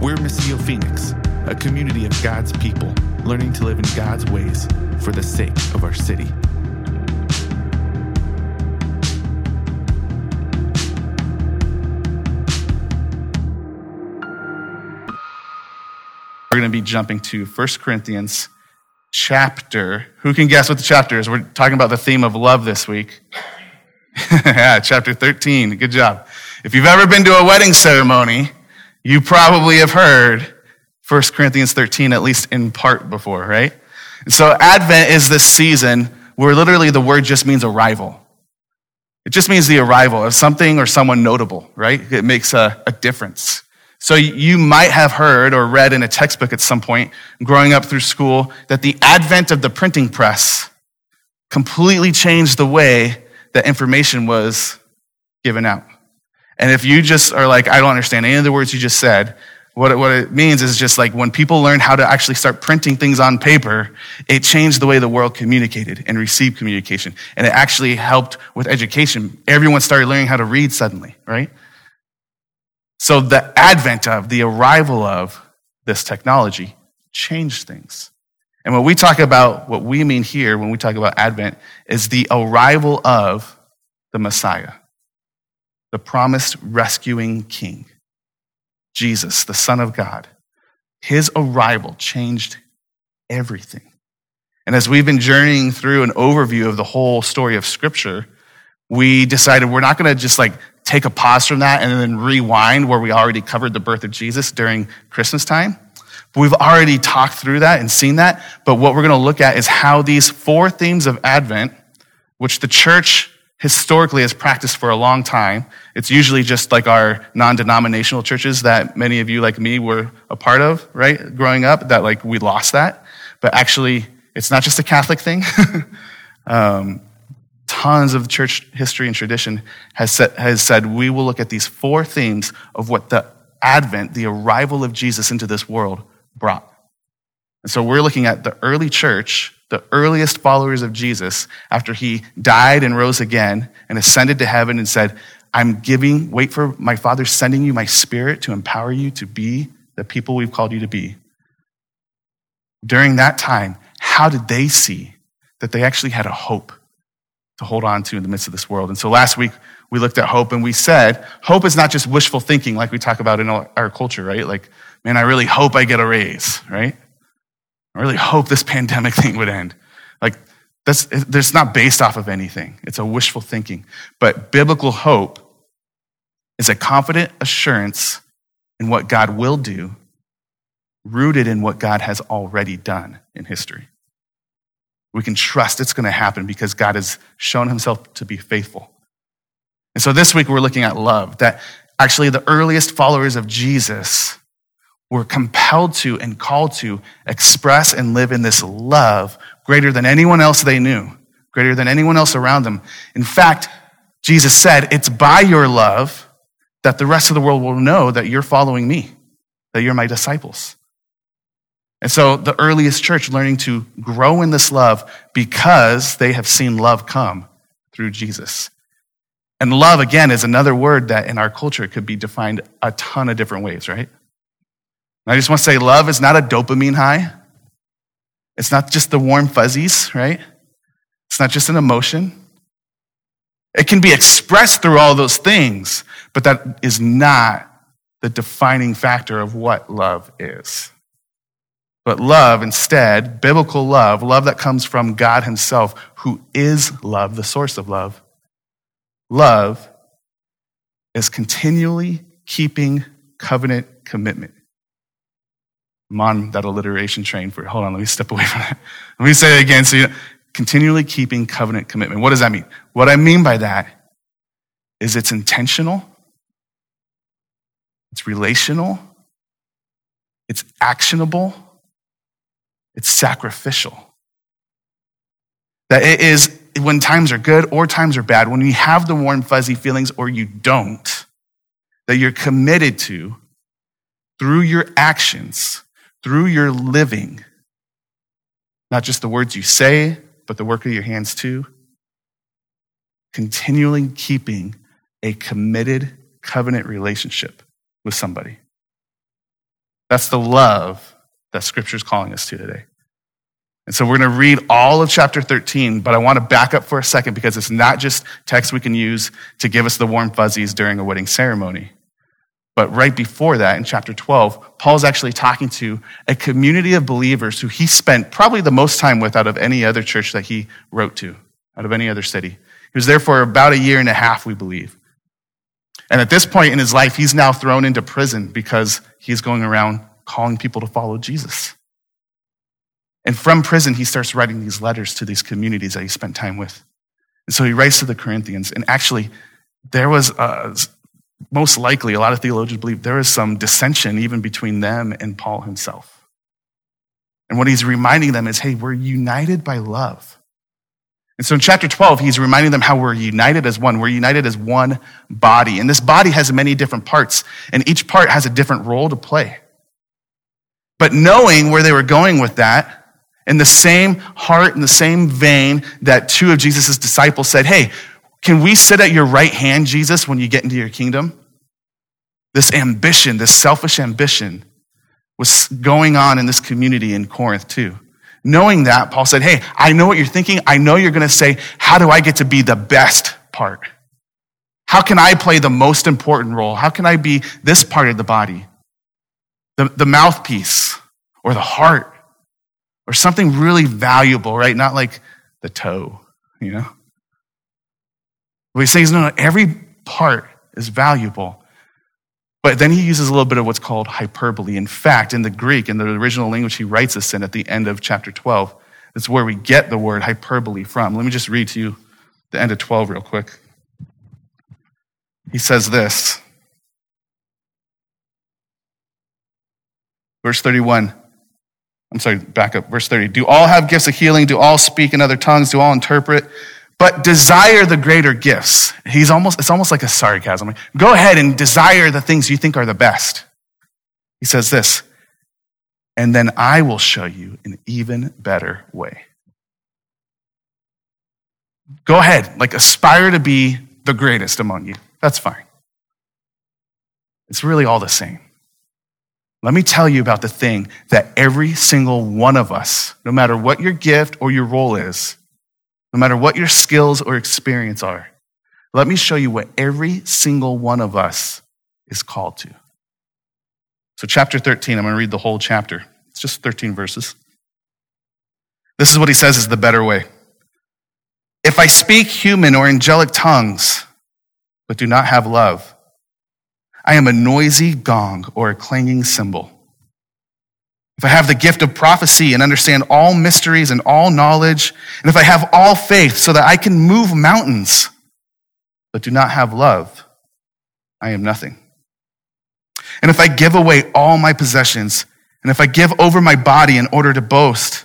We're Missio Phoenix, a community of God's people learning to live in God's ways for the sake of our city. We're going to be jumping to 1 Corinthians chapter. Who can guess what the chapter is? We're talking about the theme of love this week. Yeah, chapter 13. Good job. If you've ever been to a wedding ceremony, you probably have heard 1 Corinthians 13, at least in part, before, right? And so Advent is this season where literally the word just means arrival. It just means the arrival of something or someone notable, right? It makes a difference. So you might have heard or read in a textbook at some point, growing up through school, that the advent of the printing press completely changed the way that information was given out. And if you just are like, I don't understand any of the words you just said, what it means is just like when people learned how to actually start printing things on paper, it changed the way the world communicated and received communication. And it actually helped with education. Everyone started learning how to read suddenly, right? So the advent of, the arrival of this technology changed things. And when we talk about what we mean here when we talk about advent is the arrival of the Messiah, the promised rescuing king, Jesus, the Son of God. His arrival changed everything. And as we've been journeying through an overview of the whole story of Scripture, we decided we're not going to just like take a pause from that and then rewind where we already covered the birth of Jesus during Christmas time. We've already talked through that and seen that, but what we're going to look at is how these four themes of Advent, which the church historically has practiced for a long time, it's usually just like our non-denominational churches that many of you like me were a part of, right, growing up, that like we lost that. But actually, it's not just a Catholic thing. Tons of church history and tradition has said we will look at these four themes of what the Advent, the arrival of Jesus into this world, brought. And so we're looking at the early church, the earliest followers of Jesus, after he died and rose again and ascended to heaven and said, wait for my Father sending you my Spirit to empower you to be the people we've called you to be. During that time, how did they see that they actually had a hope to hold on to in the midst of this world? And so last week, we looked at hope and we said, hope is not just wishful thinking like we talk about in our culture, right? Like, man, I really hope I get a raise, right? I really hope this pandemic thing would end. Like, that's not based off of anything. It's a wishful thinking. But biblical hope is a confident assurance in what God will do, rooted in what God has already done in history. We can trust it's going to happen because God has shown himself to be faithful. And so this week we're looking at love, that actually the earliest followers of Jesus were compelled to and called to express and live in this love greater than anyone else they knew, greater than anyone else around them. In fact, Jesus said, it's by your love that the rest of the world will know that you're following me, that you're my disciples. And so the earliest church learning to grow in this love because they have seen love come through Jesus. And love, again, is another word that in our culture could be defined a ton of different ways, right? And I just want to say love is not a dopamine high. It's not just the warm fuzzies, right? It's not just an emotion. It can be expressed through all those things, but that is not the defining factor of what love is. But love instead, biblical love, love that comes from God himself, who is love, the source of love. Love is continually keeping covenant commitment. I'm on that alliteration train for, hold on, let me step away from that. Let me say it again. So, continually keeping covenant commitment. What does that mean? What I mean by that is it's intentional, it's relational, it's actionable, it's sacrificial. That it is when times are good or times are bad, when you have the warm, fuzzy feelings or you don't, that you're committed to, through your actions, through your living, not just the words you say, but the work of your hands too, continually keeping a committed covenant relationship with somebody. That's the love that Scripture's calling us to today. And so we're going to read all of chapter 13, but I want to back up for a second because it's not just text we can use to give us the warm fuzzies during a wedding ceremony. But right before that, in chapter 12, Paul's actually talking to a community of believers who he spent probably the most time with out of any other church that he wrote to, out of any other city. He was there for about a year and a half, we believe. And at this point in his life, he's now thrown into prison because he's going around calling people to follow Jesus. And from prison, he starts writing these letters to these communities that he spent time with. And so he writes to the Corinthians. And actually, there was, most likely, a lot of theologians believe there was some dissension even between them and Paul himself. And what he's reminding them is, hey, we're united by love. And so in chapter 12, he's reminding them how we're united as one. We're united as one body. And this body has many different parts, and each part has a different role to play. But knowing where they were going with that, in the same heart, in the same vein, that two of Jesus' disciples said, hey, can we sit at your right hand, Jesus, when you get into your kingdom? This ambition, this selfish ambition, was going on in this community in Corinth too. Knowing that, Paul said, hey, I know what you're thinking. I know you're going to say, how do I get to be the best part? How can I play the most important role? How can I be this part of the body? The mouthpiece or the heart or something really valuable, right? Not like the toe, you know? What he says, no, every part is valuable. But then he uses a little bit of what's called hyperbole. In fact, in the Greek, in the original language he writes this in at the end of chapter 12, that's where we get the word hyperbole from. Let me just read to you the end of 12 real quick. He says this, verse 31. I'm sorry, back up, verse 30. Do all have gifts of healing? Do all speak in other tongues? Do all interpret? But desire the greater gifts. It's almost like a sarcasm. Go ahead and desire the things you think are the best. He says this, and then I will show you an even better way. Go ahead, aspire to be the greatest among you. That's fine. It's really all the same. Let me tell you about the thing that every single one of us, no matter what your gift or your role is, no matter what your skills or experience are, let me show you what every single one of us is called to. So chapter 13, I'm going to read the whole chapter. It's just 13 verses. This is what he says is the better way. If I speak human or angelic tongues, but do not have love, I am a noisy gong or a clanging cymbal. If I have the gift of prophecy and understand all mysteries and all knowledge, and if I have all faith so that I can move mountains, but do not have love, I am nothing. And if I give away all my possessions, and if I give over my body in order to boast,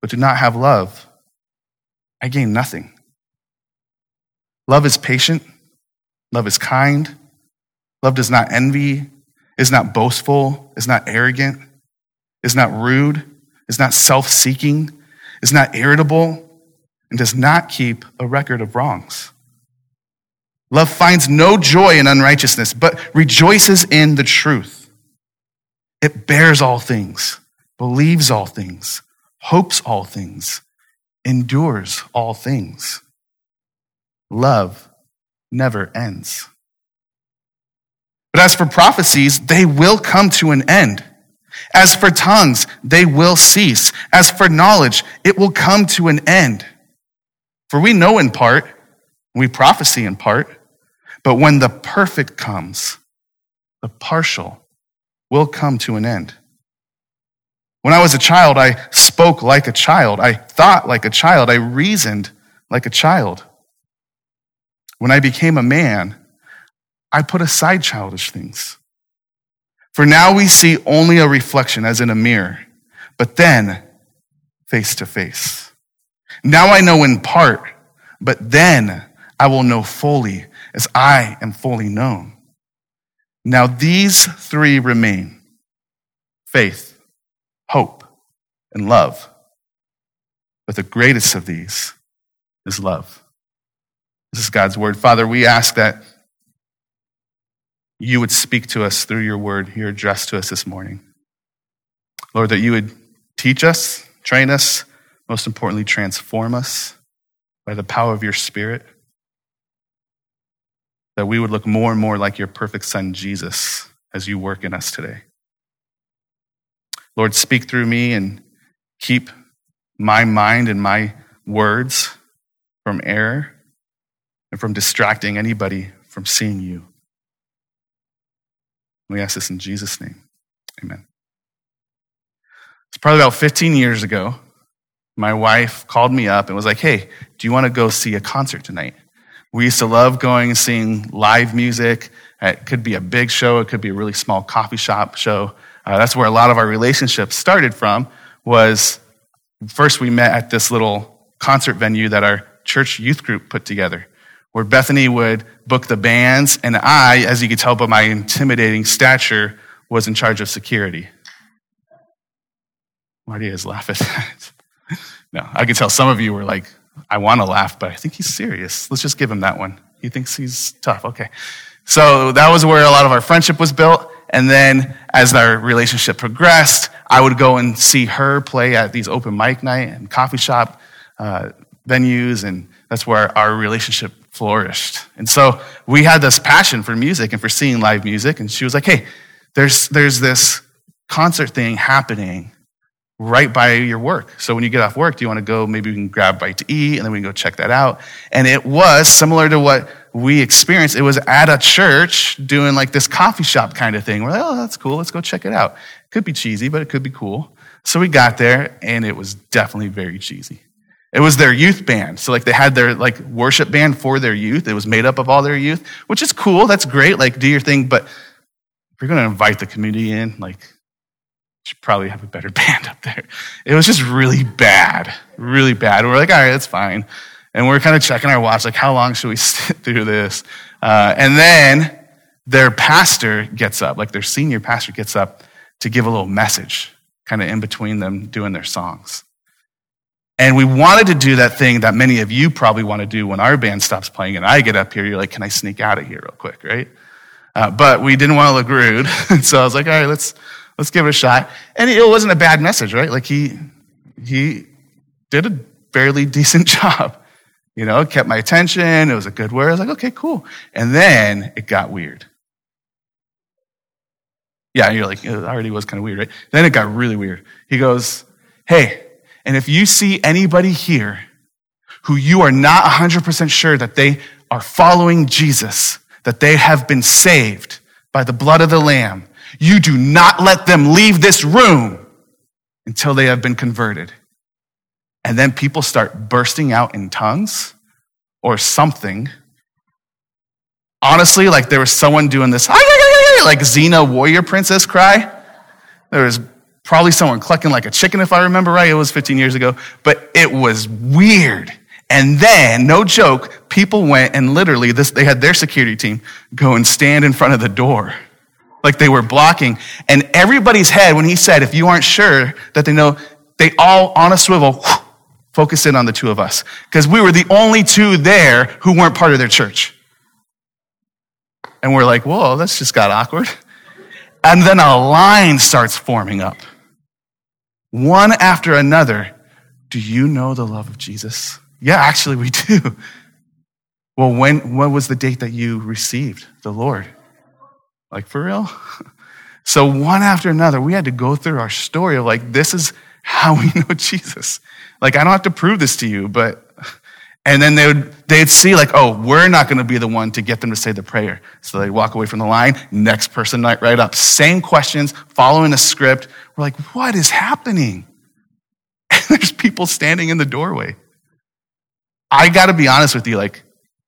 but do not have love, I gain nothing. Love is patient. Love is kind. Love does not envy, is not boastful, is not arrogant, is not rude, is not self-seeking, is not irritable, and does not keep a record of wrongs. Love finds no joy in unrighteousness, but rejoices in the truth. It bears all things, believes all things, hopes all things, endures all things. Love never ends. But as for prophecies, they will come to an end. As for tongues, they will cease. As for knowledge, it will come to an end. For we know in part, we prophesy in part, but when the perfect comes, the partial will come to an end. When I was a child, I spoke like a child. I thought like a child. I reasoned like a child. When I became a man, I put aside childish things. For now we see only a reflection as in a mirror, but then face to face. Now I know in part, but then I will know fully as I am fully known. Now these three remain: faith, hope, and love. But the greatest of these is love. This is God's word. Father, we ask that you would speak to us through your word, your address to us this morning. Lord, that you would teach us, train us, most importantly, transform us by the power of your Spirit, that we would look more and more like your perfect Son, Jesus, as you work in us today. Lord, speak through me and keep my mind and my words from error and from distracting anybody from seeing you. We ask this in Jesus' name. Amen. It's probably about 15 years ago, my wife called me up and was like, hey, do you want to go see a concert tonight? We used to love going and seeing live music. It could be a big show. It could be a really small coffee shop show. That's where a lot of our relationships started from, was first we met at this little concert venue that our church youth group put together, where Bethany would book the bands, and I, as you could tell by my intimidating stature, was in charge of security. Marty is laughing. No, I could tell some of you were like, I want to laugh, but I think he's serious. Let's just give him that one. He thinks he's tough. Okay. So that was where a lot of our friendship was built. And then as our relationship progressed, I would go and see her play at these open mic night and coffee shop venues. And that's where our relationship flourished. And so we had this passion for music and for seeing live music. And she was like, hey, there's this concert thing happening right by your work. So when you get off work, do you want to go? Maybe we can grab a bite to eat, and then we can go check that out. And it was similar to what we experienced. It was at a church doing like this coffee shop kind of thing. We're like, oh, that's cool. Let's go check it out. It could be cheesy, but it could be cool. So we got there, and it was definitely very cheesy. It was their youth band. So like they had their like worship band for their youth. It was made up of all their youth, which is cool. That's great. Like do your thing. But if you're going to invite the community in, like should probably have a better band up there. It was just really bad, really bad. We're like, all right, that's fine. And we're kind of checking our watch, like, how long should we sit through this? And then their pastor gets up, like their senior pastor gets up to give a little message, kind of in between them doing their songs. And we wanted to do that thing that many of you probably want to do when our band stops playing and I get up here, you're like, can I sneak out of here real quick, right? But we didn't want to look rude. So I was like, all right, let's give it a shot. And it wasn't a bad message, right? Like he did a fairly decent job. You know, it kept my attention. It was a good word. I was like, okay, cool. And then it got weird. Yeah, you're like, it already was kind of weird, right? Then it got really weird. He goes, hey, and if you see anybody here who you are not 100% sure that they are following Jesus, that they have been saved by the blood of the Lamb, you do not let them leave this room until they have been converted. And then people start bursting out in tongues or something. Honestly, like there was someone doing this, like Xena warrior princess cry. There was probably someone clucking like a chicken, if I remember right. It was 15 years ago, but it was weird. And then, no joke, people went and literally, they had their security team go and stand in front of the door. Like they were blocking. And everybody's head, when he said, if you aren't sure that they know, they all on a swivel, whoosh, focused in on the two of us. Because we were the only two there who weren't part of their church. And we're like, whoa, that's just got awkward. And then a line starts forming up. One after another. Do you know the love of Jesus? Yeah, actually we do. Well, what was the date that you received the Lord? Like, for real? So one after another, we had to go through our story of like, this is how we know Jesus. Like, I don't have to prove this to you, but, and then they'd see like, oh, we're not going to be the one to get them to say the prayer. So they walk away from the line, next person right up, same questions, following the script. We're like, what is happening? And there's people standing in the doorway. I got to be honest with you. Like,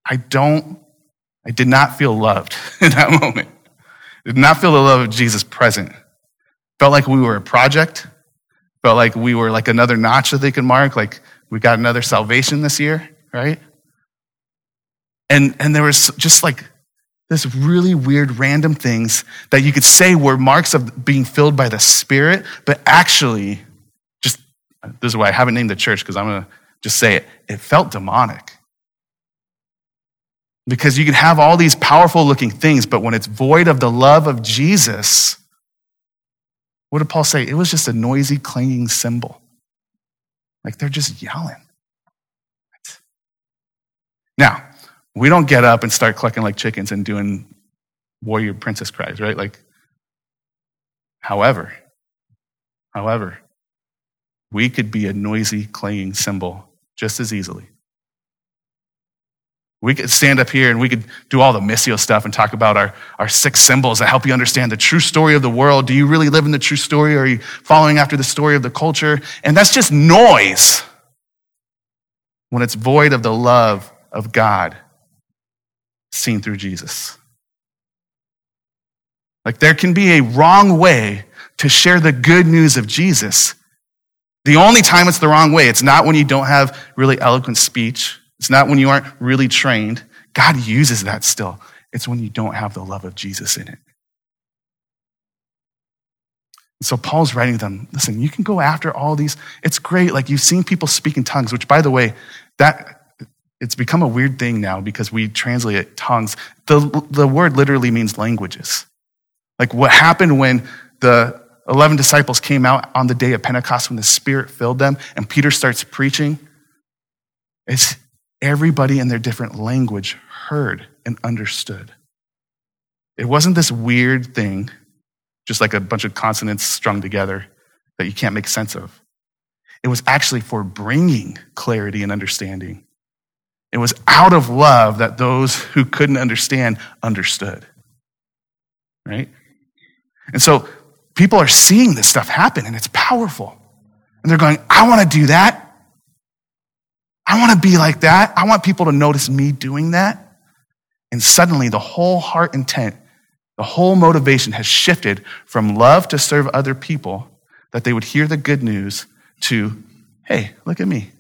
I did not feel loved in that moment. Did not feel the love of Jesus present. Felt like we were a project. Felt like we were like another notch that they could mark. Like we got another salvation this year, right? And there was just like this really weird random things that you could say were marks of being filled by the Spirit, but actually, just this is why I haven't named the church because I'm gonna just say it. It felt demonic. Because you can have all these powerful looking things, but when it's void of the love of Jesus, what did Paul say? It was just a noisy, clanging cymbal. Like they're just yelling. Now, we don't get up and start clucking like chickens and doing warrior princess cries, right? Like, however, we could be a noisy, clanging cymbal just as easily. We could stand up here and we could do all the Missio stuff and talk about our six symbols that help you understand the true story of the world. Do you really live in the true story, or are you following after the story of the culture? And that's just noise when it's void of the love of God seen through Jesus. Like there can be a wrong way to share the good news of Jesus. The only time it's the wrong way, it's not when you don't have really eloquent speech. It's not when you aren't really trained. God uses that still. It's when you don't have the love of Jesus in it. And so Paul's writing to them, listen, you can go after all these. It's great. Like you've seen people speak in tongues, which by the way, that it's become a weird thing now because we translate it tongues. The word literally means languages. Like what happened when the 11 disciples came out on the day of Pentecost when the Spirit filled them and Peter starts preaching, it's everybody in their different language heard and understood. It wasn't this weird thing, just like a bunch of consonants strung together that you can't make sense of. It was actually for bringing clarity and understanding. It was out of love that those who couldn't understand understood. Right? And so people are seeing this stuff happen and it's powerful. And they're going, I want to do that. I want to be like that. I want people to notice me doing that. And suddenly the whole heart intent, the whole motivation has shifted from love to serve other people, that they would hear the good news, to, hey, look at me.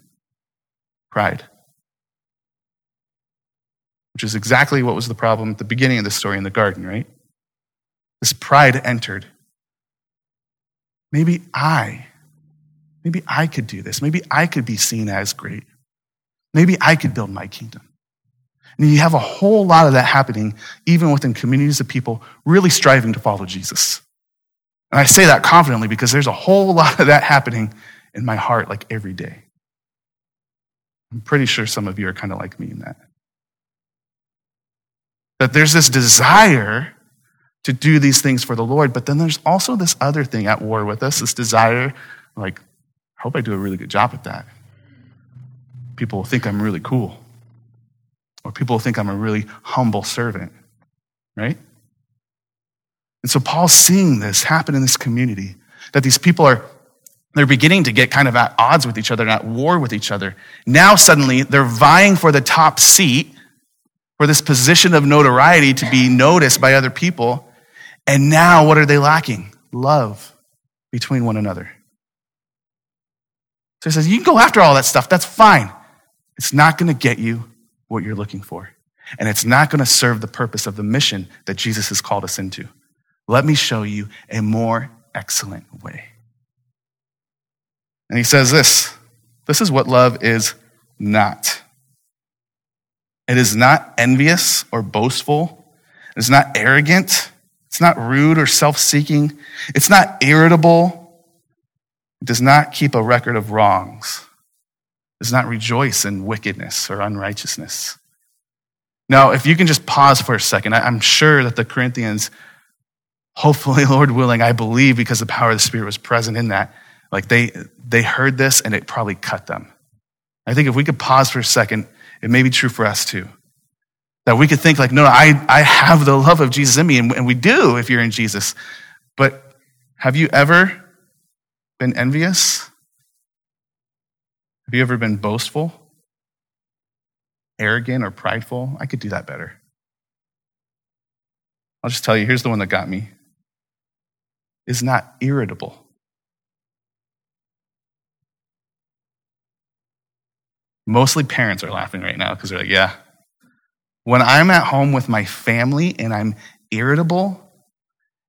Pride. Which is exactly what was the problem at the beginning of the story in the garden, right? This pride entered. Maybe I could do this. Maybe I could be seen as great. Maybe I could build my kingdom. And you have a whole lot of that happening even within communities of people really striving to follow Jesus. And I say that confidently because there's a whole lot of that happening in my heart like every day. I'm pretty sure some of you are kind of like me in that. That there's this desire to do these things for the Lord, but then there's also this other thing at war with us, this desire, like, I hope I do a really good job at that. People will think I'm really cool. Or people will think I'm a really humble servant, right? And so Paul's seeing this happen in this community, that these people they're beginning to get kind of at odds with each other, at war with each other. Now suddenly they're vying for the top seat, for this position of notoriety to be noticed by other people. And now what are they lacking? Love between one another. So he says, you can go after all that stuff. That's fine. It's not going to get you what you're looking for. And it's not going to serve the purpose of the mission that Jesus has called us into. Let me show you a more excellent way. And he says this. This is what love is not. It is not envious or boastful. It is not arrogant. It's not rude or self-seeking. It's not irritable. It does not keep a record of wrongs. It does not rejoice in wickedness or unrighteousness. Now, if you can just pause for a second, I'm sure that the Corinthians, hopefully, Lord willing, I believe because the power of the Spirit was present in that, like they heard this and it probably cut them. I think if we could pause for a second, it may be true for us too. That we could think like, no, I have the love of Jesus in me, and we do if you're in Jesus. But have you ever been envious? Have you ever been boastful? Arrogant or prideful? I could do that better. I'll just tell you, here's the one that got me. Is not irritable. Mostly parents are laughing right now because they're like, yeah. When I'm at home with my family and I'm irritable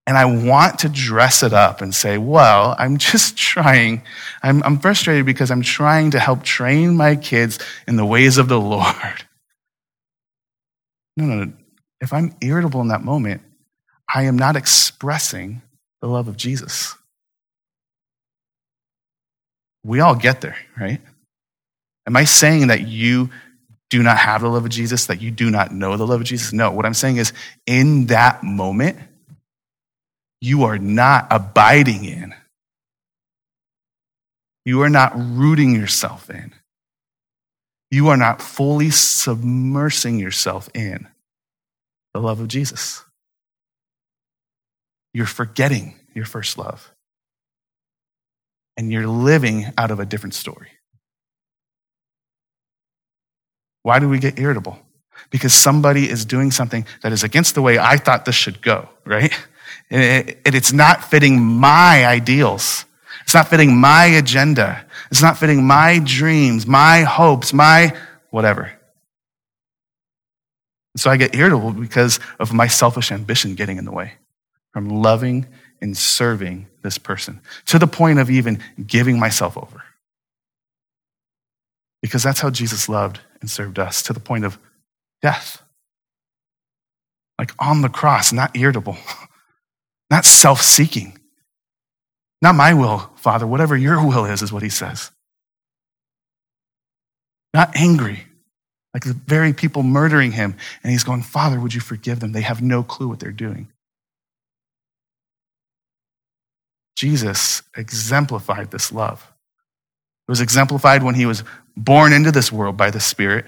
and I want to dress it up and say, well, I'm just trying. I'm frustrated because I'm trying to help train my kids in the ways of the Lord. No. If I'm irritable in that moment, I am not expressing the love of Jesus. We all get there, right? Am I saying that you do not have the love of Jesus, that you do not know the love of Jesus? No, what I'm saying is in that moment, you are not abiding in. You are not rooting yourself in. You are not fully submersing yourself in the love of Jesus. You're forgetting your first love. And you're living out of a different story. Why do we get irritable? Because somebody is doing something that is against the way I thought this should go, right? And it's not fitting my ideals. It's not fitting my agenda. It's not fitting my dreams, my hopes, my whatever. And so I get irritable because of my selfish ambition getting in the way from loving and serving this person to the point of even giving myself over. Because that's how Jesus loved and served us, to the point of death. Like on the cross, not irritable, not self-seeking. Not my will, Father, whatever your will is what he says. Not angry, like the very people murdering him. And he's going, Father, would you forgive them? They have no clue what they're doing. Jesus exemplified this love. It was exemplified when he was born into this world by the Spirit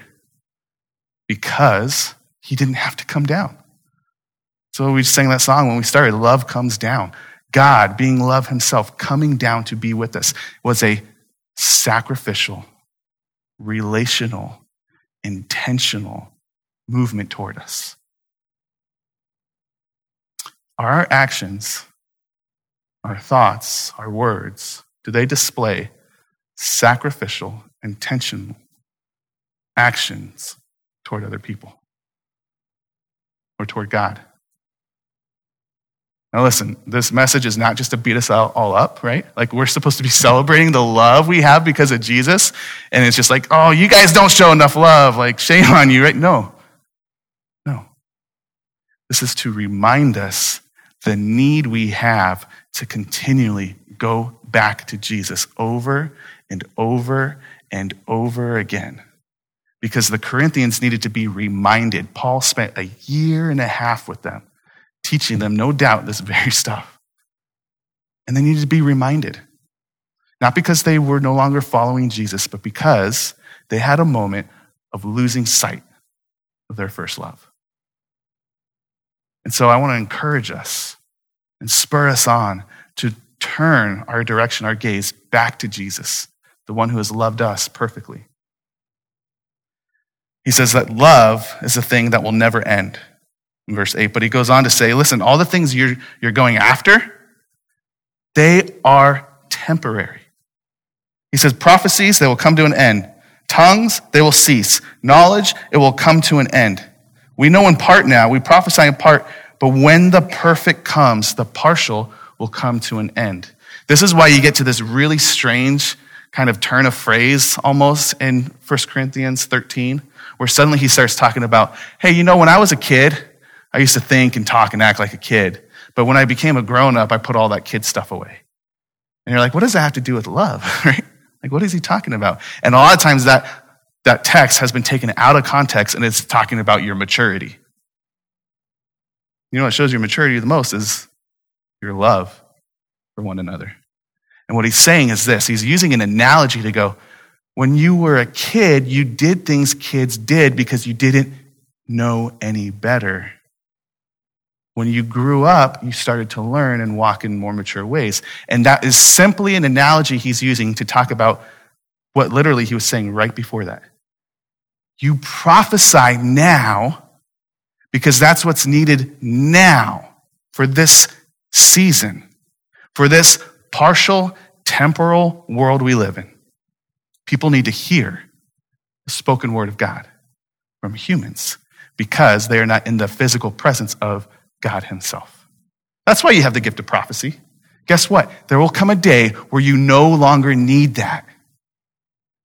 because he didn't have to come down. So we sang that song when we started, love comes down. God, being love himself, coming down to be with us was a sacrificial, relational, intentional movement toward us. Our actions, our thoughts, our words, do they display sacrificial, intentional actions toward other people or toward God? Now listen, this message is not just to beat us all up, right? Like we're supposed to be celebrating the love we have because of Jesus. And it's just like, oh, you guys don't show enough love. Like shame on you, right? No. This is to remind us the need we have to continually go back to Jesus over and over and over again. Because the Corinthians needed to be reminded. Paul spent a year and a half with them, teaching them, no doubt, this very stuff. And they needed to be reminded. Not because they were no longer following Jesus, but because they had a moment of losing sight of their first love. And so I want to encourage us and spur us on to turn our direction, our gaze back to Jesus, the one who has loved us perfectly. He says that love is a thing that will never end. In verse 8, but he goes on to say, listen, all the things you're going after, they are temporary. He says, prophecies, they will come to an end. Tongues, they will cease. Knowledge, it will come to an end. We know in part now, we prophesy in part, but when the perfect comes, the partial will come to an end. This is why you get to this really strange kind of turn of phrase almost in 1 Corinthians 13, where suddenly he starts talking about, hey, you know, when I was a kid, I used to think and talk and act like a kid. But when I became a grown-up, I put all that kid stuff away. And you're like, what does that have to do with love? Right? Like, what is he talking about? And a lot of times that text has been taken out of context and it's talking about your maturity. You know what shows your maturity the most is your love for one another. And what he's saying is this. He's using an analogy to go, when you were a kid, you did things kids did because you didn't know any better. When you grew up, you started to learn and walk in more mature ways. And that is simply an analogy he's using to talk about what literally he was saying right before that. You prophesy now because that's what's needed now for this season, for this partial, temporal world we live in. People need to hear the spoken word of God from humans because they are not in the physical presence of God himself. That's why you have the gift of prophecy. Guess what? There will come a day where you no longer need that.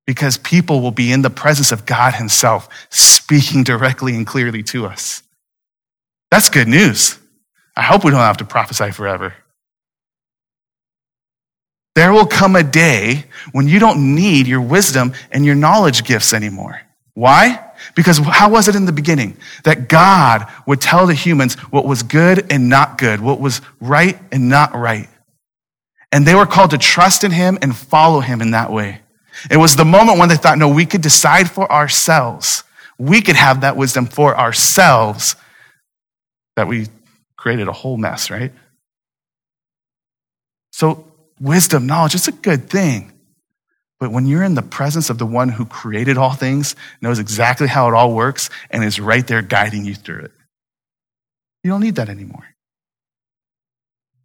because people will be in the presence of God himself speaking directly and clearly to us. That's good news. I hope we don't have to prophesy forever. There will come a day when you don't need your wisdom and your knowledge gifts anymore. Why? Because how was it in the beginning? That God would tell the humans what was good and not good, what was right and not right. And they were called to trust in him and follow him in that way. It was the moment when they thought, no, we could decide for ourselves. We could have that wisdom for ourselves, that we created a whole mess, right? So wisdom, knowledge, it's a good thing. But when you're in the presence of the one who created all things, knows exactly how it all works, and is right there guiding you through it, you don't need that anymore.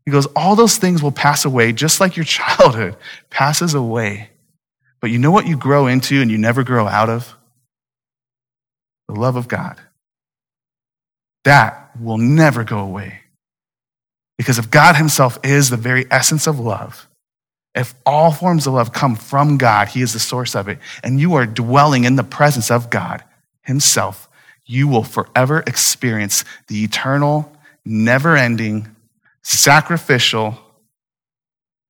He goes, all those things will pass away, just like your childhood passes away. But you know what you grow into and you never grow out of? The love of God. That will never go away. Because if God himself is the very essence of love, if all forms of love come from God, he is the source of it, and you are dwelling in the presence of God himself, you will forever experience the eternal, never-ending, sacrificial,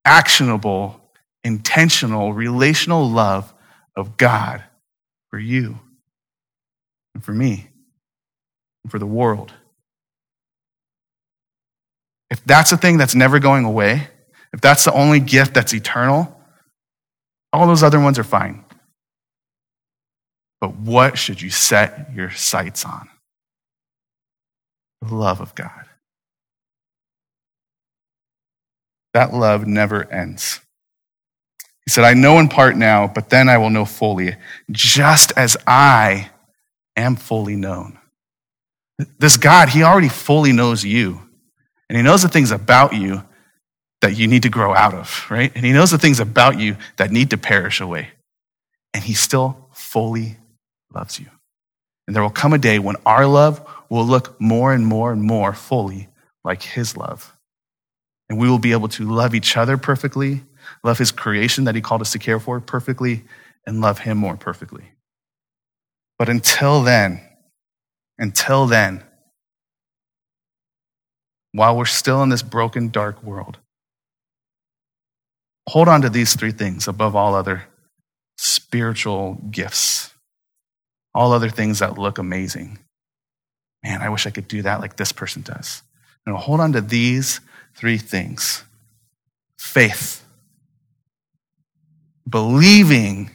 actionable, intentional, relational love of God for you and for me and for the world. If that's a thing that's never going away, if that's the only gift that's eternal, all those other ones are fine. But what should you set your sights on? The love of God. That love never ends. He said, I know in part now, but then I will know fully, just as I am fully known. This God, he already fully knows you. And he knows the things about you that you need to grow out of, right? And he knows the things about you that need to perish away. And he still fully loves you. And there will come a day when our love will look more and more and more fully like his love. And we will be able to love each other perfectly, love his creation that he called us to care for perfectly, and love him more perfectly. But until then, while we're still in this broken, dark world, hold on to these three things above all other spiritual gifts, all other things that look amazing. Man, I wish I could do that like this person does. No, hold on to these three things. Faith, believing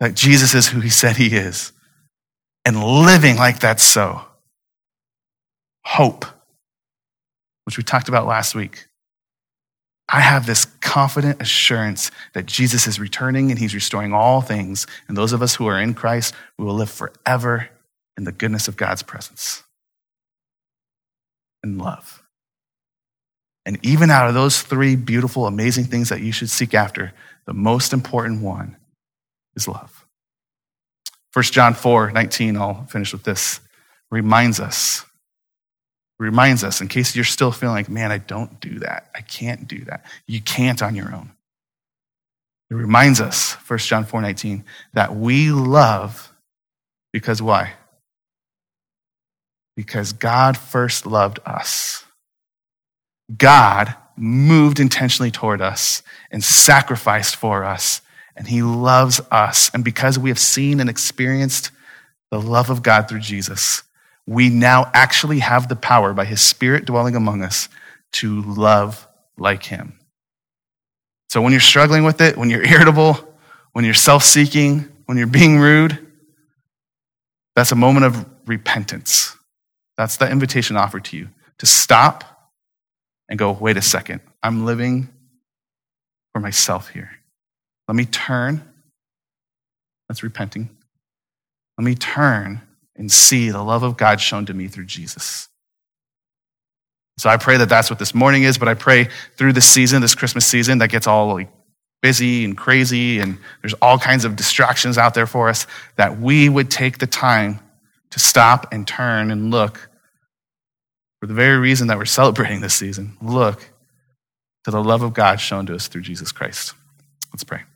that Jesus is who he said he is, and living like that's so. Hope, which we talked about last week. I have this confident assurance that Jesus is returning and he's restoring all things. And those of us who are in Christ, we will live forever in the goodness of God's presence and love. And even out of those three beautiful, amazing things that you should seek after, the most important one is love. 1 John 4:19, I'll finish with this, reminds us, in case you're still feeling like, man, I don't do that. I can't do that. You can't on your own. It reminds us, 1 John 4:19, that we love because why? Because God first loved us. God moved intentionally toward us and sacrificed for us, and he loves us. And because we have seen and experienced the love of God through Jesus, we now actually have the power by his Spirit dwelling among us to love like him. So when you're struggling with it, when you're irritable, when you're self-seeking, when you're being rude, that's a moment of repentance. That's the invitation offered to you to stop and go, wait a second, I'm living for myself here. Let me turn. That's repenting. Let me turn and see the love of God shown to me through Jesus. So I pray that that's what this morning is, but I pray through this season, this Christmas season that gets all like busy and crazy and there's all kinds of distractions out there for us, that we would take the time to stop and turn and look for the very reason that we're celebrating this season. Look to the love of God shown to us through Jesus Christ. Let's pray.